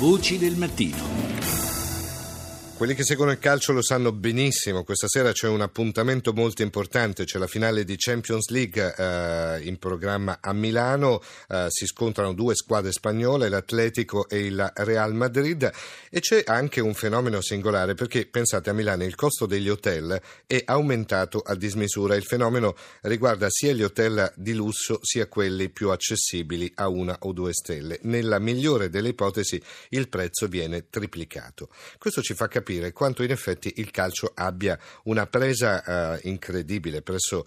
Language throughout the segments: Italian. Voci del mattino. Quelli che seguono il calcio lo sanno benissimo, questa sera c'è un appuntamento molto importante, c'è la finale di Champions League in programma a Milano, si scontrano due squadre spagnole, l'Atletico e il Real Madrid, e c'è anche un fenomeno singolare perché, pensate, a Milano il costo degli hotel è aumentato a dismisura. Il fenomeno riguarda sia gli hotel di lusso sia quelli più accessibili a una o due stelle. Nella migliore delle ipotesi il prezzo viene triplicato. Questo ci fa capire quanto in effetti il calcio abbia una presa incredibile presso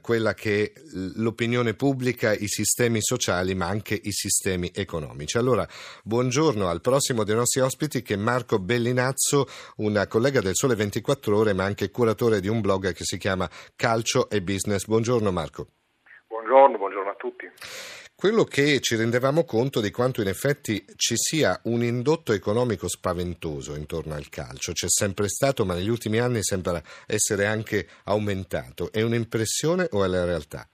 quella che è l'opinione pubblica, i sistemi sociali ma anche i sistemi economici. Allora, buongiorno al prossimo dei nostri ospiti che è Marco Bellinazzo, un collega del Sole 24 Ore ma anche curatore di un blog che si chiama Calcio e Business. Buongiorno Marco. Buongiorno a tutti. Quello che ci rendevamo conto di quanto in effetti ci sia un indotto economico spaventoso intorno al calcio, c'è sempre stato ma negli ultimi anni sembra essere anche aumentato, è un'impressione o è la realtà?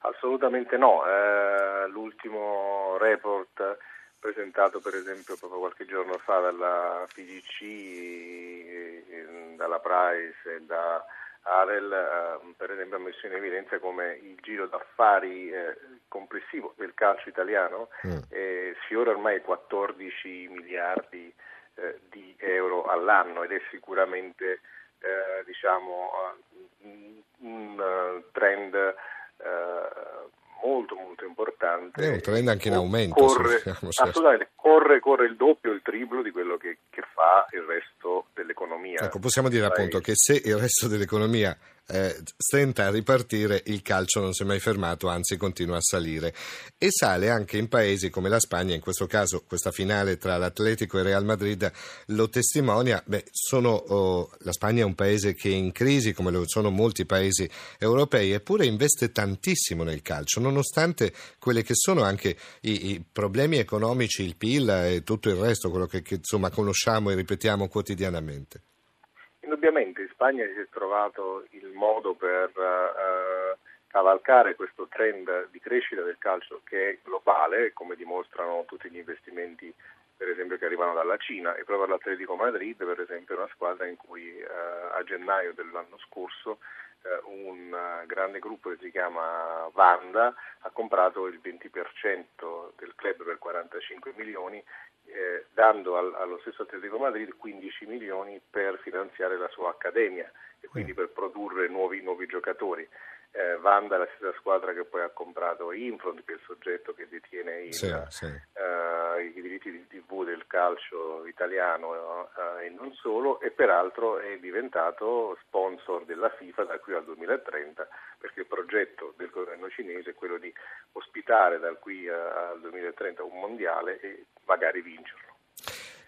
Assolutamente no, l'ultimo report presentato per esempio proprio qualche giorno fa dalla FGC, dalla Price e da Arel, per esempio, ha messo in evidenza come il giro d'affari complessivo del calcio italiano sfiora ormai 14 miliardi di euro all'anno ed è sicuramente un trend molto importante. È un trend anche in aumento. Corre il doppio, il triplo di quello che fa il resto dell'economia. Ecco, possiamo dire appunto che se il resto dell'economia stenta a ripartire, il calcio non si è mai fermato, anzi continua a salire. E sale anche in paesi come la Spagna, in questo caso questa finale tra l'Atletico e Real Madrid lo testimonia. La Spagna è un paese che è in crisi, come lo sono molti paesi europei, eppure investe tantissimo nel calcio, nonostante quelle che sono anche i problemi economici, il PIL e tutto il resto, quello che conosciamo e ripetiamo quotidianamente. Indubbiamente in Spagna si è trovato il modo per cavalcare questo trend di crescita del calcio che è globale, come dimostrano tutti gli investimenti per esempio che arrivano dalla Cina, e proprio l'Atletico Madrid per esempio è una squadra in cui a gennaio dell'anno scorso un grande gruppo che si chiama Wanda ha comprato il 20% del club per 45 milioni dando allo stesso Atletico Madrid 15 milioni per finanziare la sua accademia e quindi per produrre nuovi giocatori. Wanda è la stessa squadra che poi ha comprato Infront, che è il soggetto che detiene i diritti di TV del calcio italiano e non solo, e peraltro è diventato sponsor della FIFA da qui al 2030, perché il progetto del governo cinese è quello di ospitare da qui al 2030 un mondiale e magari vincerlo.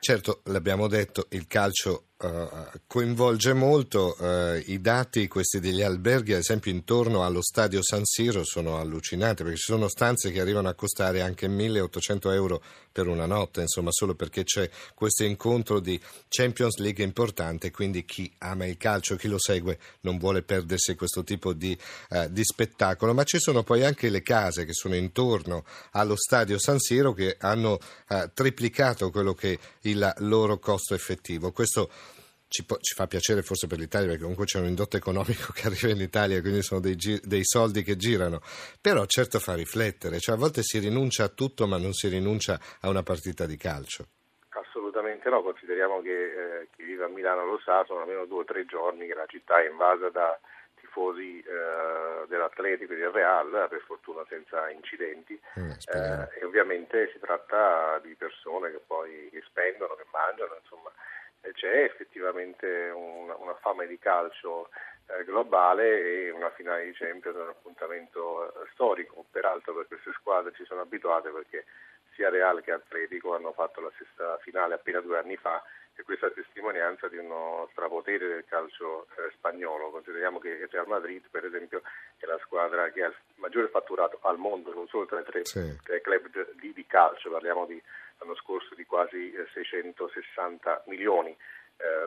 Certo, l'abbiamo detto, il calcio coinvolge molto, i dati questi degli alberghi ad esempio intorno allo stadio San Siro sono allucinanti perché ci sono stanze che arrivano a costare anche 1.800 euro per una notte, insomma, solo perché c'è questo incontro di Champions League importante, quindi chi ama il calcio, chi lo segue non vuole perdersi questo tipo di spettacolo, ma ci sono poi anche le case che sono intorno allo stadio San Siro che hanno triplicato quello che il loro costo effettivo. Questo ci fa piacere forse per l'Italia perché comunque c'è un indotto economico che arriva in Italia, quindi sono dei soldi che girano, però certo fa riflettere, cioè a volte si rinuncia a tutto ma non si rinuncia a una partita di calcio. Assolutamente no, consideriamo che chi vive a Milano lo sa, sono almeno 2 o 3 giorni che la città è invasa da tifosi dell'Atletico e del Real, per fortuna senza incidenti, e ovviamente si tratta di persone che poi spendono, che mangiano, insomma c'è effettivamente una fame di calcio globale, e una finale di Champions è un appuntamento storico, peraltro per queste squadre ci sono abituate perché sia Real che Atletico hanno fatto la stessa finale appena 2 anni fa, e questa è testimonianza di uno strapotere del calcio spagnolo. Consideriamo che il Real Madrid, per esempio, è la squadra che ha il maggiore fatturato al mondo, non solo tra i tre club di calcio, parliamo l'anno scorso di quasi 660 milioni.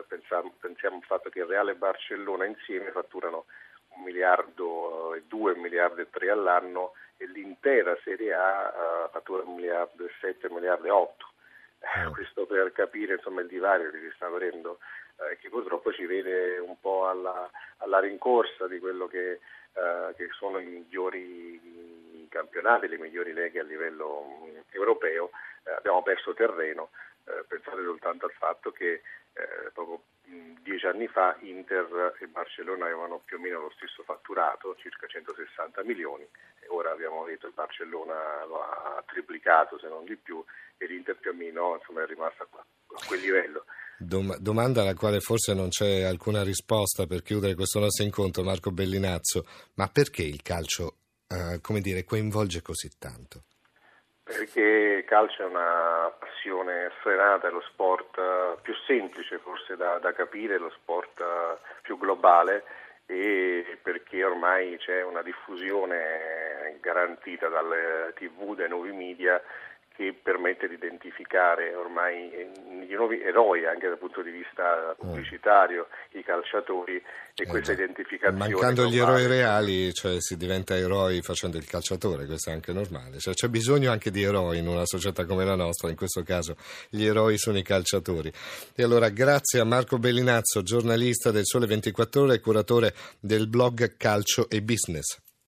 Pensiamo al fatto che il Real e Barcellona insieme fatturano 1,2 miliardi e 3 all'anno, e l'intera Serie A fattura 1,7 miliardi e 8. Questo per capire insomma il divario che si sta aprendo, che purtroppo ci vede un po' alla rincorsa di quello che sono i migliori campionati, le migliori leghe a livello europeo. Abbiamo perso terreno, pensate soltanto al fatto che proprio 10 anni fa Inter e Barcellona avevano più o meno lo stesso fatturato, circa 160 milioni, e ora abbiamo detto che Barcellona lo ha triplicato se non di più, e l'Inter più o meno insomma, è rimasta a quel livello. Domanda alla quale forse non c'è alcuna risposta per chiudere questo nostro incontro, Marco Bellinazzo, ma perché il calcio coinvolge così tanto? Perché il calcio è una passione sfrenata, è lo sport più semplice forse da capire, lo sport più globale, e perché ormai c'è una diffusione garantita dalle TV, dai nuovi media, che permette di identificare ormai i nuovi eroi anche dal punto di vista pubblicitario, i calciatori, e questa identificazione. Mancando gli eroi reali, cioè si diventa eroi facendo il calciatore, questo è anche normale, cioè, c'è bisogno anche di eroi in una società come la nostra, in questo caso gli eroi sono i calciatori. E allora grazie a Marco Bellinazzo, giornalista del Sole 24 Ore e curatore del blog Calcio e Business.